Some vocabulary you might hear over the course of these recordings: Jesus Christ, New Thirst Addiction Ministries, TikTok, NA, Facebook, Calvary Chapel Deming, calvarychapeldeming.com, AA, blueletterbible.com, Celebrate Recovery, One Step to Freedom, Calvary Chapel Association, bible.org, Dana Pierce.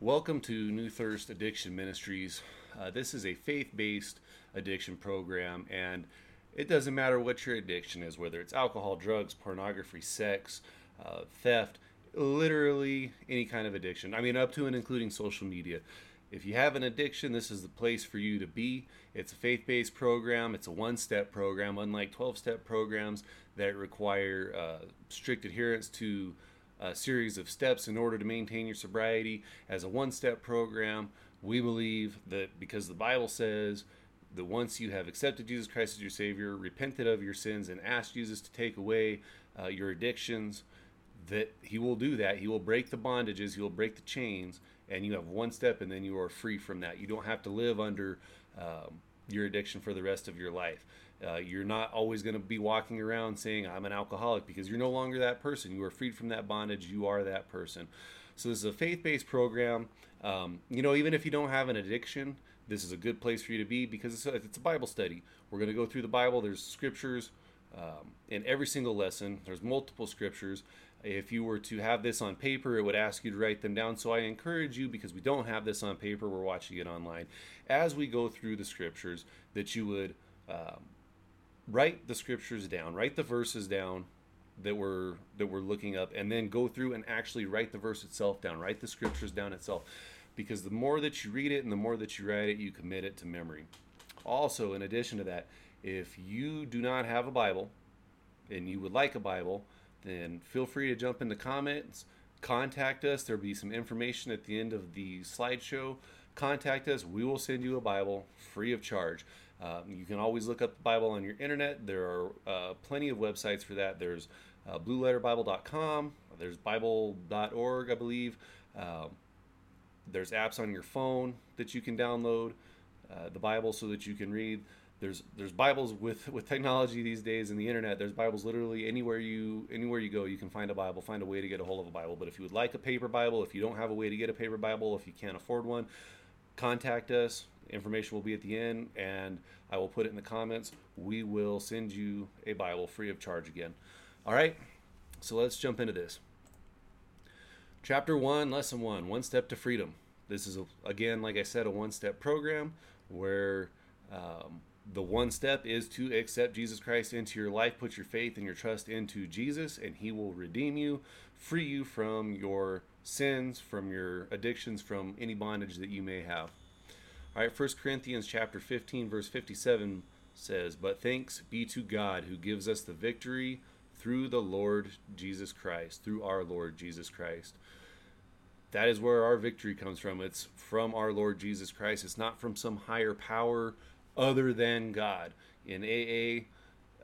Welcome to New Thirst Addiction Ministries. This is a faith-based addiction program, and it doesn't matter what your addiction is, whether it's alcohol, drugs, pornography, sex, theft, literally any kind of addiction. I mean, up to and including social media. If you have an addiction, this is the place for you to be. It's a faith-based program. It's a one-step program, unlike 12-step programs that require strict adherence to a series of steps in order to maintain your sobriety. As a one-step program, we believe that because the Bible says that once you have accepted Jesus Christ as your Savior, repented of your sins, and asked Jesus to take away your addictions, that He will do that. He will break the bondages. He will break the chains. And you have one step, and then you are free from that. You don't have to live under your addiction for the rest of your life. You're not always going to be walking around saying, I'm an alcoholic, because you're no longer that person. You are freed from that bondage. You are that person. So this is a faith-based program. Even if you don't have an addiction, this is a good place for you to be, because it's a Bible study. We're going to go through the Bible. There's scriptures in every single lesson. There's multiple scriptures. If you were to have this on paper, it would ask you to write them down. So I encourage you, because we don't have this on paper, we're watching it online, as we go through the scriptures, that you would write the scriptures down, write the verses down that we're looking up, and then go through and actually write the verse itself down, write the scriptures down itself. Because the more that you read it and the more that you write it, you commit it to memory. Also, in addition to that, if you do not have a Bible and you would like a Bible, then feel free to jump in the comments, contact us. There'll be some information at the end of the slideshow. Contact us. We will send you a Bible free of charge. You can always look up the Bible on your internet. There are plenty of websites for that. There's blueletterbible.com. There's bible.org, I believe. There's apps on your phone that you can download the Bible so that you can read. There's Bibles with technology these days and the internet. There's Bibles literally anywhere you go. You can find a Bible, find a way to get a hold of a Bible. But if you would like a paper Bible, if you don't have a way to get a paper Bible, if you can't afford one, contact us. Information will be at the end, and I will put it in the comments. We will send you a Bible free of charge again. All right, so let's jump into this. Chapter 1, Lesson 1, One Step to Freedom. This is, again, like I said, a one-step program where the one step is to accept Jesus Christ into your life, put your faith and your trust into Jesus, and He will redeem you, free you from your sins, from your addictions, from any bondage that you may have. All right, 1 Corinthians chapter 15, verse 57 says, "But thanks be to God who gives us the victory through the Lord Jesus Christ," through our Lord Jesus Christ. That is where our victory comes from. It's from our Lord Jesus Christ. It's not from some higher power other than God. In AA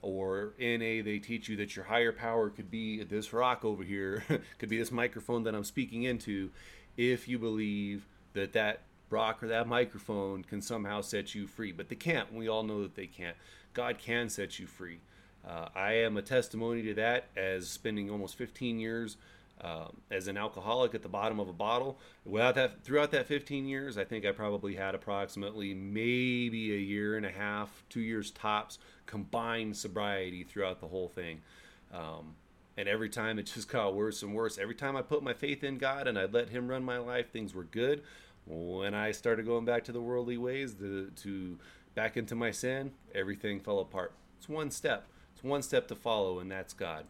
or NA, they teach you that your higher power could be this rock over here, could be this microphone that I'm speaking into, if you believe that rock or that microphone can somehow set you free. But they can't. We all know that they can't. God can set you free. I am a testimony to that, as spending almost 15 years as an alcoholic at the bottom of a bottle. Throughout that 15 years, I think I probably had approximately maybe a year and a half, 2 years tops, combined sobriety throughout the whole thing. And every time it just got worse and worse. Every time I put my faith in God and I let Him run my life, things were good. When I started going back to the worldly ways, back into my sin, everything fell apart. It's one step. It's one step to follow, and that's God.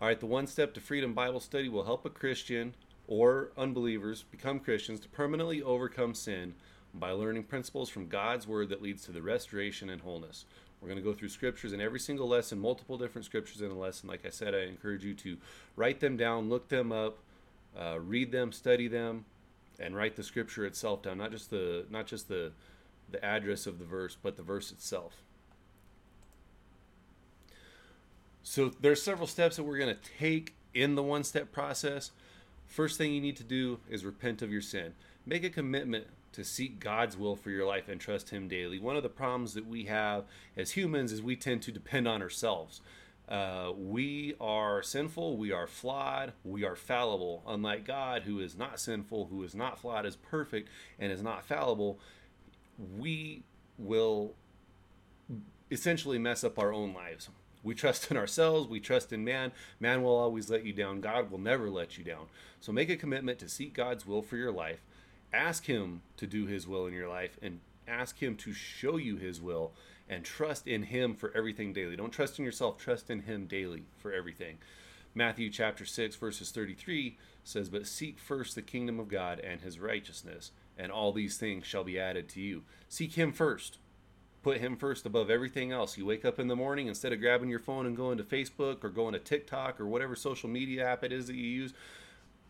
All right, the One Step to Freedom Bible study will help a Christian or unbelievers become Christians to permanently overcome sin by learning principles from God's Word that leads to the restoration and wholeness. We're going to go through scriptures in every single lesson, multiple different scriptures in a lesson. Like I said, I encourage you to write them down, look them up, read them, study them, and write the scripture itself down, not just the address of the verse, but the verse itself. So there's several steps that we're going to take in the one-step process. First thing you need to do is repent of your sin. Make a commitment to seek God's will for your life and trust Him daily. One of the problems that we have as humans is we tend to depend on ourselves. We are sinful, we are flawed, we are fallible. Unlike God, who is not sinful, who is not flawed, is perfect, and is not fallible, we will essentially mess up our own lives. We trust in ourselves. We trust in man. Man will always let you down. God will never let you down. So make a commitment to seek God's will for your life. Ask him to do his will in your life and ask him to show you his will, and trust in him for everything daily. Don't trust in yourself. Trust in him daily for everything. Matthew chapter 6, verses 33 says, "But seek first the kingdom of God and his righteousness, and all these things shall be added to you." Seek him first. Put him first above everything else. You wake up in the morning, instead of grabbing your phone and going to Facebook or going to TikTok or whatever social media app it is that you use,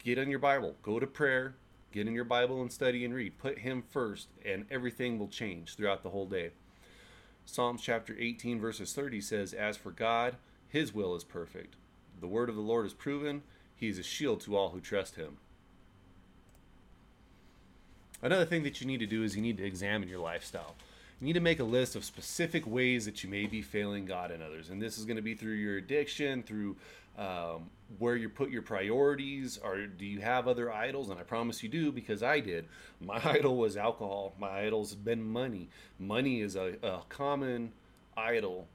get in your Bible, go to prayer, get in your Bible and study and read. Put him first, and everything will change throughout the whole day. Psalms chapter 18, verses 30 says, "As for God, his will is perfect. The word of the Lord is proven. He is a shield to all who trust him." Another thing that you need to do is you need to examine your lifestyle. You need to make a list of specific ways that you may be failing God and others. And this is going to be through your addiction, through where you put your priorities, or do you have other idols? And I promise you do, because I did. My idol was alcohol. My idol's been money. Money is a common idol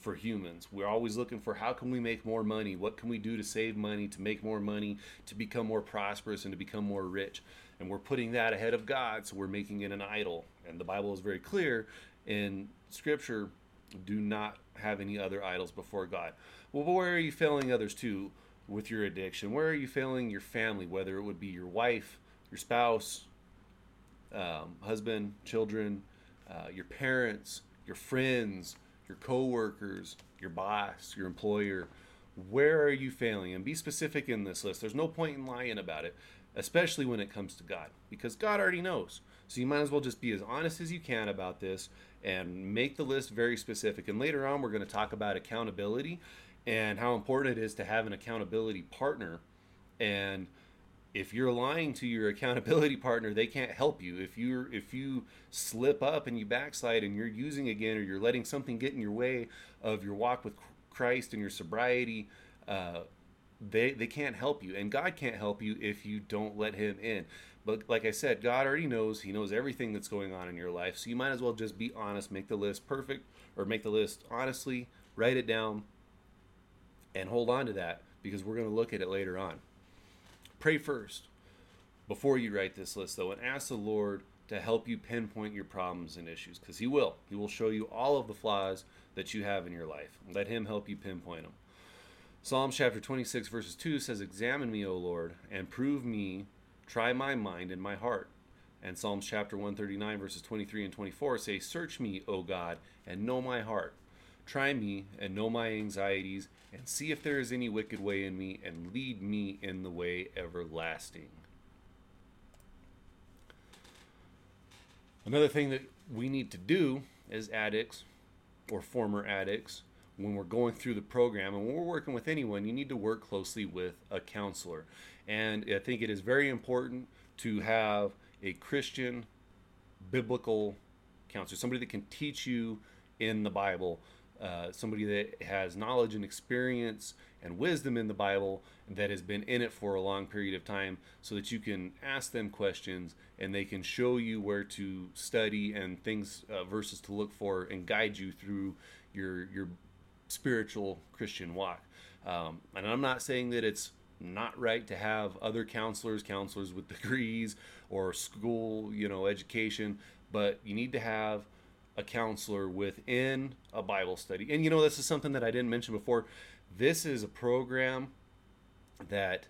for humans. We're always looking for how can we make more money? What can we do to save money, to make more money, to become more prosperous and to become more rich? And we're putting that ahead of God, so we're making it an idol. And the Bible is very clear in Scripture, do not have any other idols before God. Well, but where are you failing others too with your addiction? Where are you failing your family, whether it would be your wife, your spouse, husband, children, your parents, your friends, your coworkers, your boss, your employer? Where are you failing? And be specific in this list. There's no point in lying about it, especially when it comes to God, because God already knows. So you might as well just be as honest as you can about this and make the list very specific. And later on, we're going to talk about accountability and how important it is to have an accountability partner. And if you're lying to your accountability partner, they can't help you. If you slip up and you backslide and you're using again, or you're letting something get in your way of your walk with Christ and your sobriety, they can't help you. And God can't help you if you don't let him in. But like I said, God already knows. He knows everything that's going on in your life. So you might as well just be honest. Make the list perfect, or make the list honestly. Write it down and hold on to that, because we're going to look at it later on. Pray first before you write this list, though, and ask the Lord to help you pinpoint your problems and issues, because he will. He will show you all of the flaws that you have in your life. Let him help you pinpoint them. Psalm chapter 26, verses 2 says, "Examine me, O Lord, and prove me. Try my mind and my heart." And Psalms chapter 139, verses 23 and 24 say, "Search me, O God, and know my heart. Try me and know my anxieties, and see if there is any wicked way in me, and lead me in the way everlasting." Another thing that we need to do as addicts or former addicts, when we're going through the program and when we're working with anyone, you need to work closely with a counselor. And I think it is very important to have a Christian biblical counselor, somebody that can teach you in the Bible, somebody that has knowledge and experience and wisdom in the Bible, that has been in it for a long period of time, so that you can ask them questions and they can show you where to study and things, verses to look for, and guide you through your spiritual Christian walk. And I'm not saying that it's not right to have other counselors with degrees or school, education, but you need to have a counselor within a Bible study. And this is something that I didn't mention before. This is a program that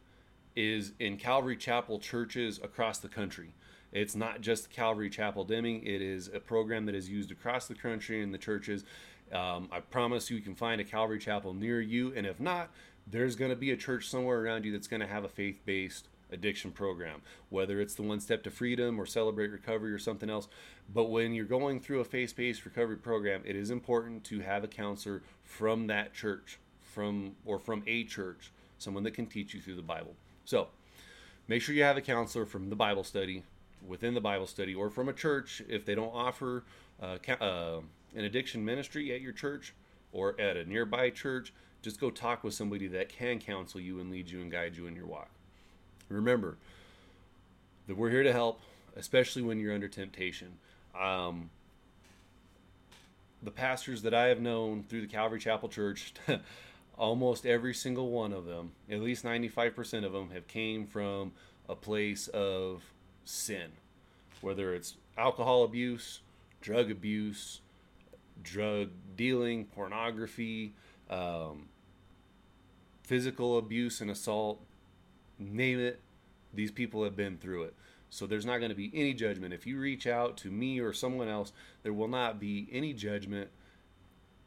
is in Calvary Chapel churches across the country. It's not just Calvary Chapel Deming. It is a program that is used across the country in the churches. I promise you can find a Calvary Chapel near you. And if not, there's going to be a church somewhere around you that's going to have a faith-based addiction program, whether it's the One Step to Freedom or Celebrate Recovery or something else. But when you're going through a faith-based recovery program, it is important to have a counselor from that church, from a church, someone that can teach you through the Bible. So make sure you have a counselor from the Bible study, within the Bible study, or from a church if they don't offer an addiction ministry at your church or at a nearby church. Just go talk with somebody that can counsel you and lead you and guide you in your walk. Remember that we're here to help, especially when you're under temptation. the pastors that I have known through the Calvary Chapel Church, almost every single one of them, at least 95% of them, have came from a place of sin, whether it's alcohol abuse, drug dealing, pornography, physical abuse and assault, name it. These people have been through it. So there's not going to be any judgment. If you reach out to me or someone else, there will not be any judgment.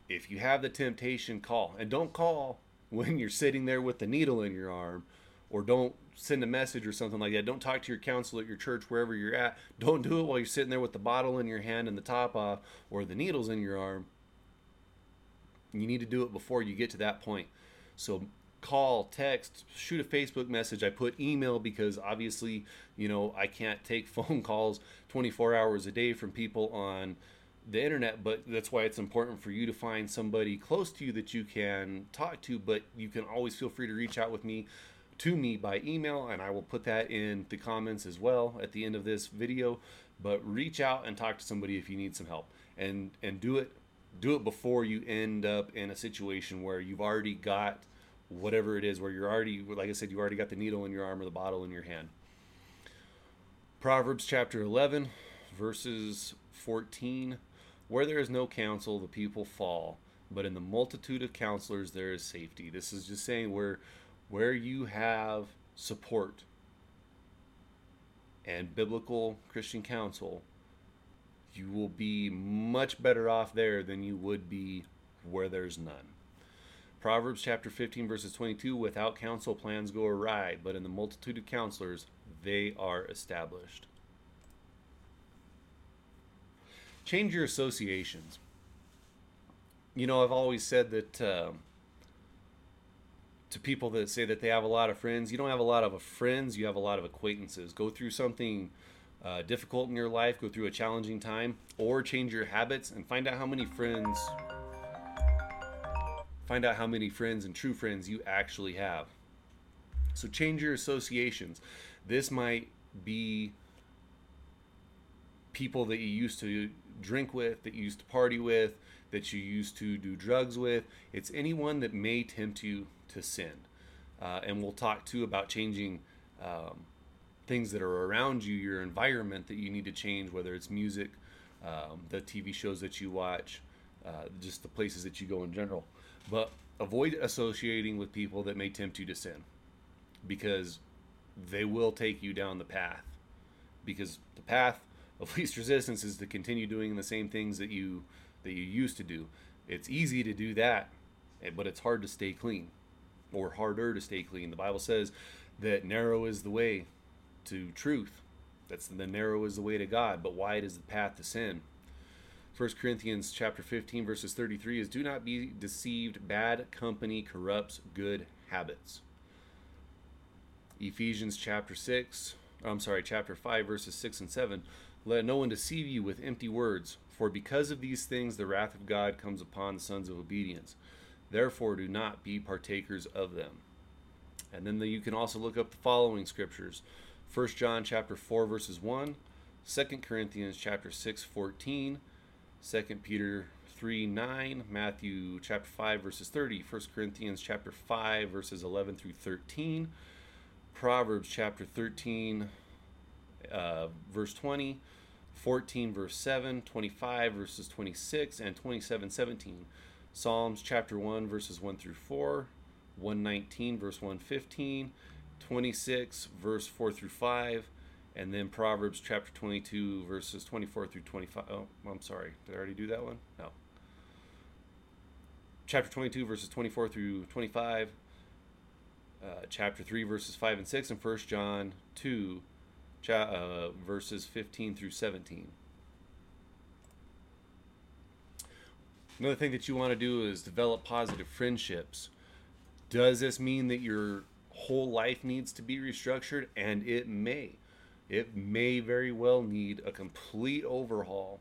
If you have the temptation, call. And don't call when you're sitting there with the needle in your arm, or don't send a message or something like that. Don't talk to your counselor at your church, wherever you're at. Don't do it while you're sitting there with the bottle in your hand and the top off, or the needles in your arm. You need to do it before you get to that point. So call, text, shoot a Facebook message. I put email because obviously, I can't take phone calls 24 hours a day from people on the internet, but that's why it's important for you to find somebody close to you that you can talk to. But you can always feel free to reach out to me by email, and I will put that in the comments as well at the end of this video. But reach out and talk to somebody if you need some help, and do it before you end up in a situation where you've already got whatever it is, where you're already, like I said, you already got the needle in your arm or the bottle in your hand. Proverbs chapter 11, verses 14. Where there is no counsel, the people fall, but in the multitude of counselors there is safety. This is just saying where you have support and biblical Christian counsel, you will be much better off there than you would be where there's none. Proverbs chapter 15, verses 22, without counsel plans go awry, but in the multitude of counselors they are established. Change your associations. I've always said that to people that say that they have a lot of friends, you don't have a lot of friends, you have a lot of acquaintances. Go through something difficult in your life, go through a challenging time, or change your habits and find out how many friends and true friends you actually have. So change your associations. This might be people that you used to drink with, that you used to party with, that you used to do drugs with. It's anyone that may tempt you to sin. And we'll talk too about changing things that are around you, your environment that you need to change, whether it's music, the TV shows that you watch, just the places that you go in general. But avoid associating with people that may tempt you to sin, because they will take you down the path. Because the path of least resistance is to continue doing the same things that you used to do. It's easy to do that, but it's hard to stay clean, or harder to stay clean. The Bible says that narrow is the way to truth. That's the narrow is the way to God, but wide is the path to sin. 1 Corinthians chapter 15, verses 33 is, do not be deceived, bad company corrupts good habits. Ephesians chapter 5, verses 6 and 7, let no one deceive you with empty words, for because of these things the wrath of God comes upon the sons of obedience. Therefore do not be partakers of them. And then you can also look up the following scriptures. 1 John chapter 4, verses 1, 2 Corinthians chapter 6, 14, 2 Peter 3, 9, Matthew chapter 5, verses 30, 1 Corinthians chapter 5, verses 11 through 13, Proverbs chapter 13, verse 20, 14, verse 7, 25, verses 26, and 27, 17. Psalms chapter 1, verses 1 through 4, 119, verse 115, 26, verse 4 through 5, and then Proverbs chapter 22, verses 24 through 25. Oh, I'm sorry. Did I already do that one? No. Chapter 22, verses 24 through 25, chapter 3, verses 5 and 6, and 1 John 2, verses 15 through 17. Another thing that you want to do is develop positive friendships. Does this mean that your whole life needs to be restructured? And it may. It may very well need a complete overhaul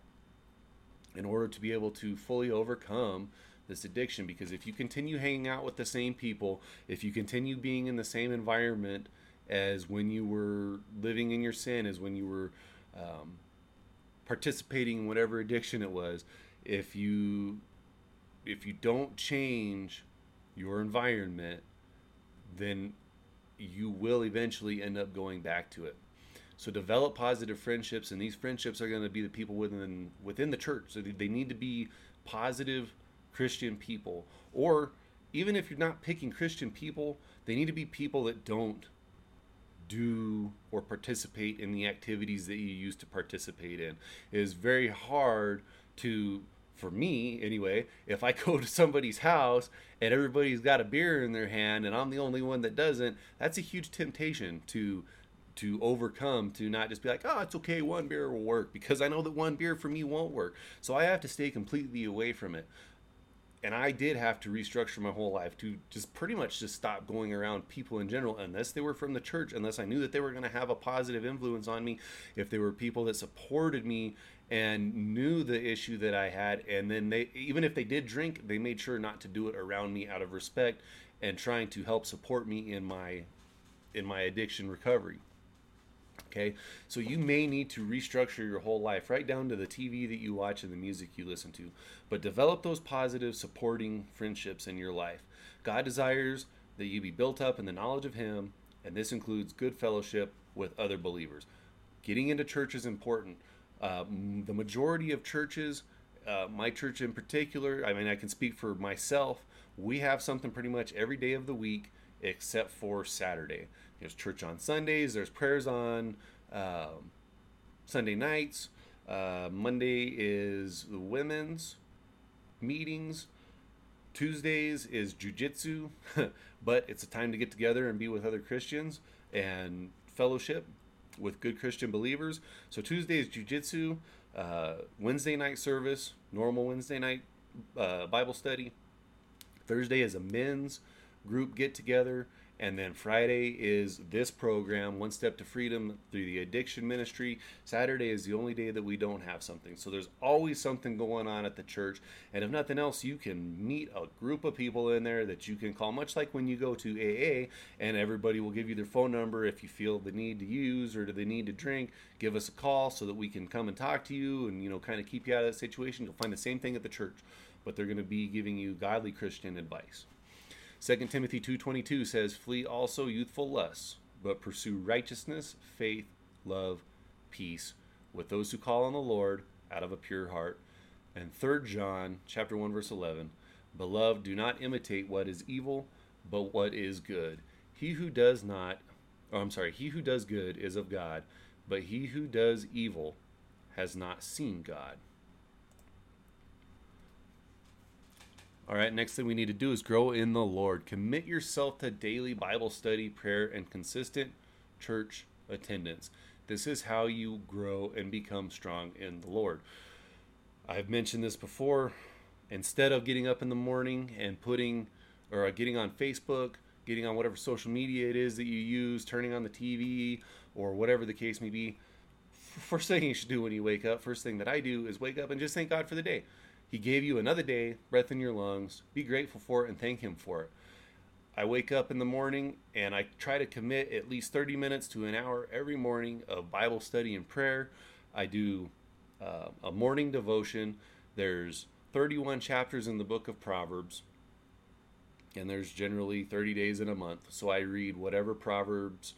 in order to be able to fully overcome this addiction. Because if you continue hanging out with the same people, if you continue being in the same environment as when you were living in your sin, as when you were participating in whatever addiction it was, if you don't change your environment, then you will eventually end up going back to it. So develop positive friendships, and these friendships are going to be the people within the church. So they need to be positive Christian people. Or even if you're not picking Christian people, they need to be people that don't do or participate in the activities that you used to participate in. It is very hard to, for me anyway, if I go to somebody's house and everybody's got a beer in their hand and I'm the only one that doesn't, that's a huge temptation to overcome, to not just be like, oh, it's okay, one beer will work, because I know that one beer for me won't work. So I have to stay completely away from it. And I did have to restructure my whole life to just pretty much just stop going around people in general, unless they were from the church, unless I knew that they were going to have a positive influence on me, if they were people that supported me and knew the issue that I had. And then they, even if they did drink, they made sure not to do it around me out of respect and trying to help support me in my addiction recovery. Okay, so you may need to restructure your whole life, right down to the TV that you watch and the music you listen to. But develop those positive, supporting friendships in your life. God desires that you be built up in the knowledge of Him, and this includes good fellowship with other believers. Getting into church is important. The majority of churches, my church in particular, I mean, I can speak for myself, we have something pretty much every day of the week except for Saturday. There's church on Sundays, there's prayers on Sunday nights, Monday is the women's meetings, Tuesdays is jujitsu, but it's a time to get together and be with other Christians and fellowship with good Christian believers. So Tuesday is jujitsu, Wednesday night service, normal Wednesday night Bible study, Thursday is a men's group get together, and then Friday is this program, One Step to Freedom through the Addiction Ministry. Saturday is the only day that we don't have something. So there's always something going on at the church, and if nothing else, you can meet a group of people in there that you can call, much like when you go to AA and everybody will give you their phone number if you feel the need to use or the need to drink. Give us a call so that we can come and talk to you and, kind of keep you out of that situation. You'll find the same thing at the church, but they're going to be giving you godly Christian advice. 2 Timothy 2:22 says, "Flee also youthful lusts, but pursue righteousness, faith, love, peace, with those who call on the Lord out of a pure heart." And 3 John chapter 1 verse 11, "Beloved, do not imitate what is evil, but what is good. He who does good is of God, but he who does evil has not seen God." All right, next thing we need to do is grow in the Lord. Commit yourself to daily Bible study, prayer, and consistent church attendance. This is how you grow and become strong in the Lord. I've mentioned this before. Instead of getting up in the morning and getting on Facebook, getting on whatever social media it is that you use, turning on the TV, or whatever the case may be, first thing you should do when you wake up, first thing that I do is wake up and just thank God for the day. He gave you another day, breath in your lungs. Be grateful for it and thank Him for it. I wake up in the morning and I try to commit at least 30 minutes to an hour every morning of Bible study and prayer. I do a morning devotion. There's 31 chapters in the book of Proverbs, and there's generally 30 days in a month. So I read whatever Proverbs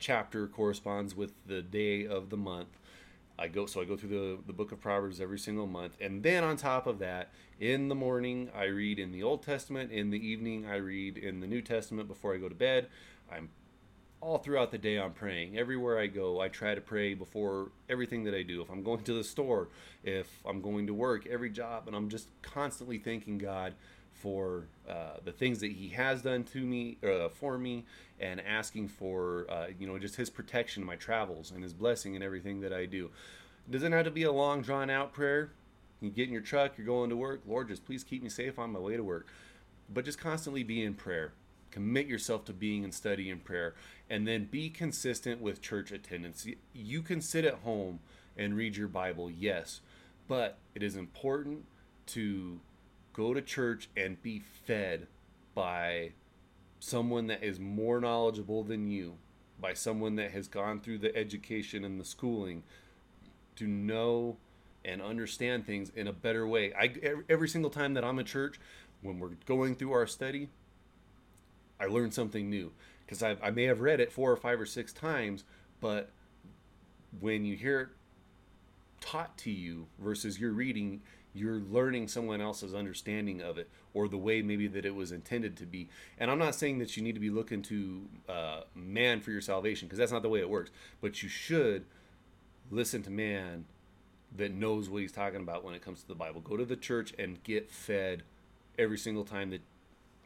chapter corresponds with the day of the month. I go through the book of Proverbs every single month. And then on top of that, in the morning, I read in the Old Testament. In the evening, I read in the New Testament before I go to bed. All throughout the day, I'm praying. Everywhere I go, I try to pray before everything that I do. If I'm going to the store, if I'm going to work, every job, and I'm just constantly thanking God for the things that He has done to me, for me, and asking for just His protection, my travels, and His blessing in everything that I do. It doesn't have to be a long, drawn-out prayer. You get in your truck, you're going to work. Lord, just please keep me safe on my way to work. But just constantly be in prayer. Commit yourself to being in study and prayer, and then be consistent with church attendance. You can sit at home and read your Bible, yes, but it is important to go to church and be fed by someone that is more knowledgeable than you, by someone that has gone through the education and the schooling to know and understand things in a better way. Every single time that I'm at church, when we're going through our study, I learn something new, because I may have read it 4 or 5 or 6 times, but when you hear it taught to you versus you're reading, you're learning someone else's understanding of it, or the way maybe that it was intended to be. And I'm not saying that you need to be looking to man for your salvation, because that's not the way it works. But you should listen to man that knows what he's talking about when it comes to the Bible. Go to the church and get fed every single time, that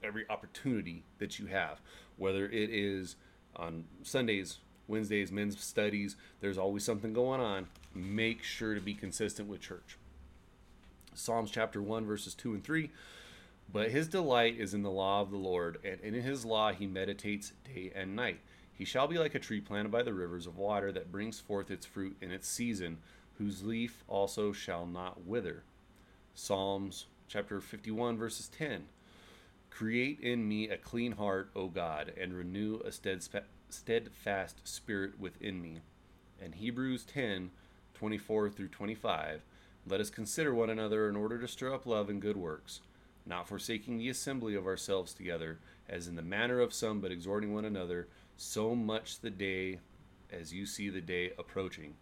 every opportunity that you have, whether it is on Sundays, Wednesdays, men's studies, there's always something going on. Make sure to be consistent with church. Psalms chapter 1, verses 2 and 3. But his delight is in the law of the Lord, and in his law he meditates day and night. He shall be like a tree planted by the rivers of water, that brings forth its fruit in its season, whose leaf also shall not wither. Psalms chapter 51, verses 10. Create in me a clean heart, O God, and renew a steadfast spirit within me. And Hebrews 10:24-25. Let us consider one another in order to stir up love and good works, not forsaking the assembly of ourselves together, as in the manner of some, but exhorting one another, so much the day as you see the day approaching.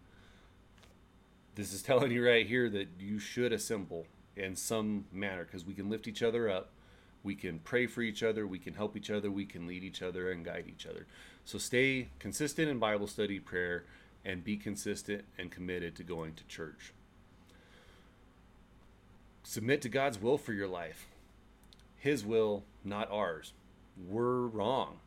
This is telling you right here that you should assemble in some manner, because we can lift each other up, we can pray for each other, we can help each other, we can lead each other and guide each other. So stay consistent in Bible study, prayer, and be consistent and committed to going to church. Submit to God's will for your life. His will, not ours. We're wrong.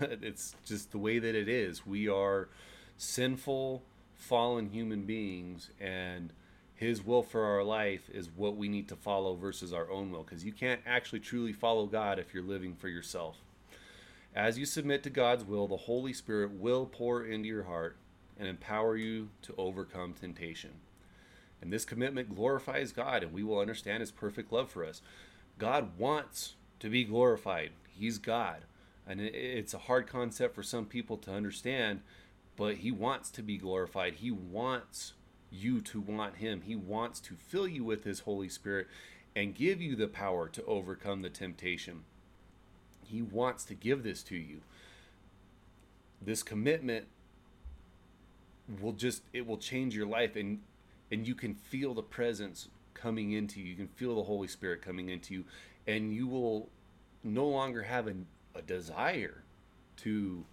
It's just the way that it is. We are sinful, fallen human beings, and His will for our life is what we need to follow versus our own will, because you can't actually truly follow God if you're living for yourself. As you submit to God's will, the Holy Spirit will pour into your heart and empower you to overcome temptation. And this commitment glorifies God, and we will understand His perfect love for us. God wants to be glorified. He's God. And it's a hard concept for some people to understand, but He wants to be glorified. He wants you to want Him. He wants to fill you with His Holy Spirit and give you the power to overcome the temptation. He wants to give this to you. This commitment will change your life, and you can feel the presence coming into you. You can feel the Holy Spirit coming into you, and you will no longer have a desire to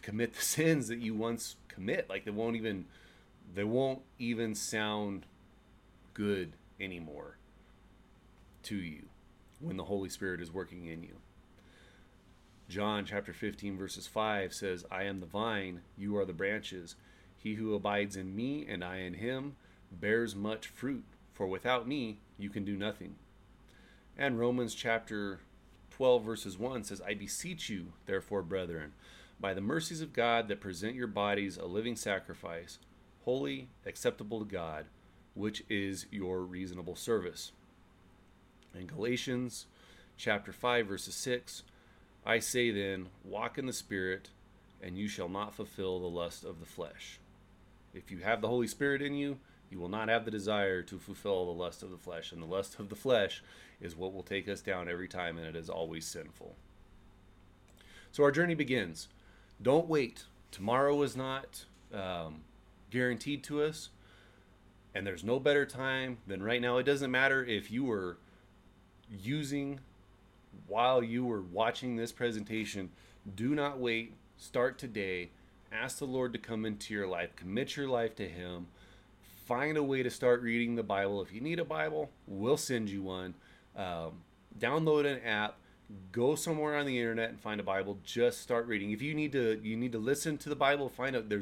commit the sins that you once commit. Like they won't even sound good anymore to you when the Holy Spirit is working in you. John chapter 15, verses 5 says, I am the vine, you are the branches. He who abides in me and I in him bears much fruit, for without me you can do nothing. And Romans chapter 12, verses 1 says, I beseech you, therefore, brethren, by the mercies of God, that present your bodies a living sacrifice, holy, acceptable to God, which is your reasonable service. And Galatians chapter 5, verses 6, I say then, walk in the Spirit, and you shall not fulfill the lust of the flesh. If you have the Holy Spirit in you, you will not have the desire to fulfill the lust of the flesh. And the lust of the flesh is what will take us down every time, and it is always sinful. So our journey begins. Don't wait. Tomorrow is not guaranteed to us, and there's no better time than right now. It doesn't matter if you were using while you were watching this presentation. Do not wait. Start today. Ask the Lord to come into your life. Commit your life to Him. Find a way to start reading the Bible. If you need a Bible, we'll send you one. Download an app. Go somewhere on the internet and find a Bible. Just start reading. If you need to listen to the Bible, find out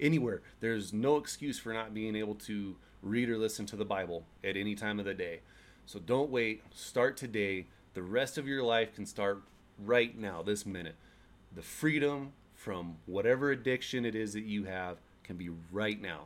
anywhere. There's no excuse for not being able to read or listen to the Bible at any time of the day. So don't wait. Start today. The rest of your life can start right now, this minute. The freedom from whatever addiction it is that you have can be right now.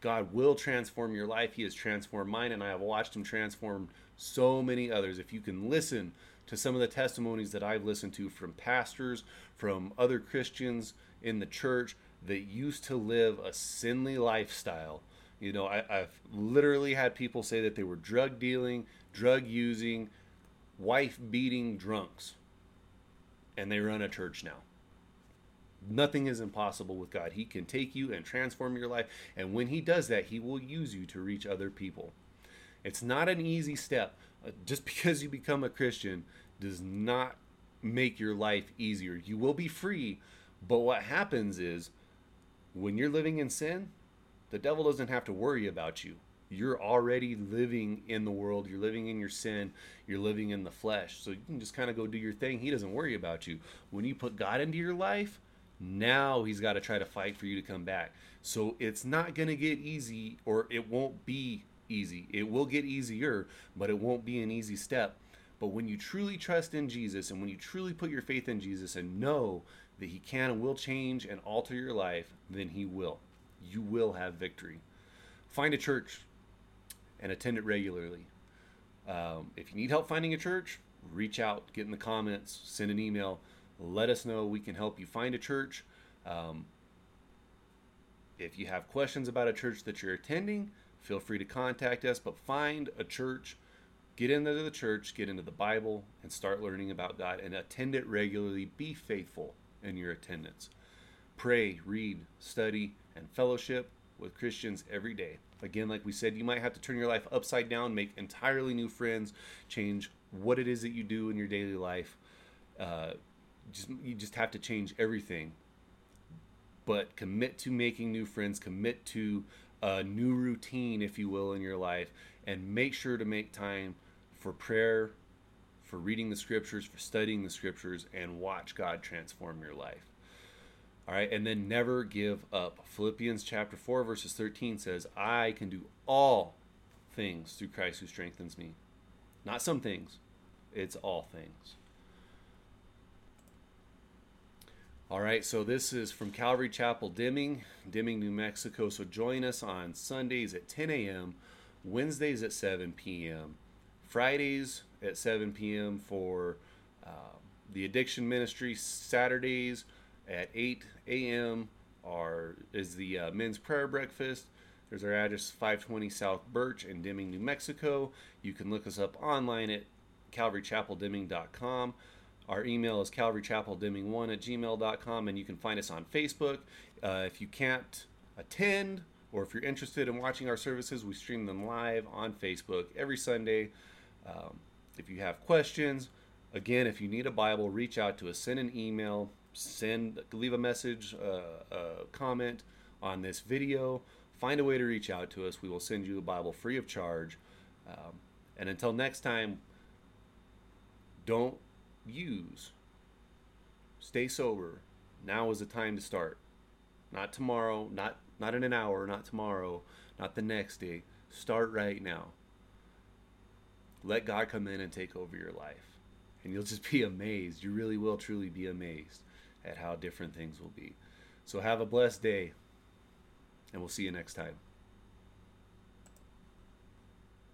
God will transform your life. He has transformed mine, and I have watched Him transform so many others. If you can listen to some of the testimonies that I've listened to from pastors, from other Christians in the church that used to live a sinly lifestyle, You know, I've literally had people say that they were drug dealing, drug using, wife beating drunks, and they run a church now. Nothing is impossible with God. He can take you and transform your life. And when he does that, he will use you to reach other people. It's not an easy step. Just because you become a Christian does not make your life easier. You will be free. But what happens is when you're living in sin, the devil doesn't have to worry about you. You're already living in the world. You're living in your sin. You're living in the flesh. So you can just kind of go do your thing. He doesn't worry about you. When you put God into your life, now he's got to try to fight for you to come back. So it's not going to get easy, or it won't be easy. It will get easier, but it won't be an easy step. But when you truly trust in Jesus, and when you truly put your faith in Jesus and know that he can and will change and alter your life, then he will. You will have victory. Find a church and attend it regularly. If you need help finding a church, reach out, get in the comments, send an email. Let us know. We can help you find a church. If you have questions about a church that you're attending, feel free to contact us. But find a church, get into the church, get into the Bible, and start learning about God, and attend it regularly. Be faithful in your attendance. Pray, read, study, and fellowship with Christians every day. Again, like we said, you might have to turn your life upside down, make entirely new friends, change what it is that you do in your daily life. You just have to change everything. But commit to making new friends, commit to a new routine, if you will, in your life, and make sure to make time for prayer, for reading the scriptures, for studying the scriptures, and watch God transform your life. All right, and then never give up. Philippians chapter 4, verses 13 says, I can do all things through Christ who strengthens me. Not some things, it's all things. All right, so this is from Calvary Chapel Deming, New Mexico. So join us on Sundays at 10 a.m., Wednesdays at 7 p.m., Fridays at 7 p.m. for the Addiction Ministry. Saturdays at 8 a.m. is the Men's Prayer Breakfast. There's our address, 520 South Birch in Deming, New Mexico. You can look us up online at calvarychapeldeming.com. Our email is calvarychapeldeming1@gmail.com, and you can find us on Facebook. If you can't attend, or if you're interested in watching our services, we stream them live on Facebook every Sunday. If you have questions, again, if you need a Bible, reach out to us. Send an email, leave a message, a comment on this video. Find a way to reach out to us. We will send you a Bible free of charge. And until next time, don't use. Stay sober. Now is the time to start. Not tomorrow, not in an hour, not tomorrow, not the next day. Start right now. Let God come in and take over your life. And you'll just be amazed. You really will truly be amazed at how different things will be. So have a blessed day, and we'll see you next time.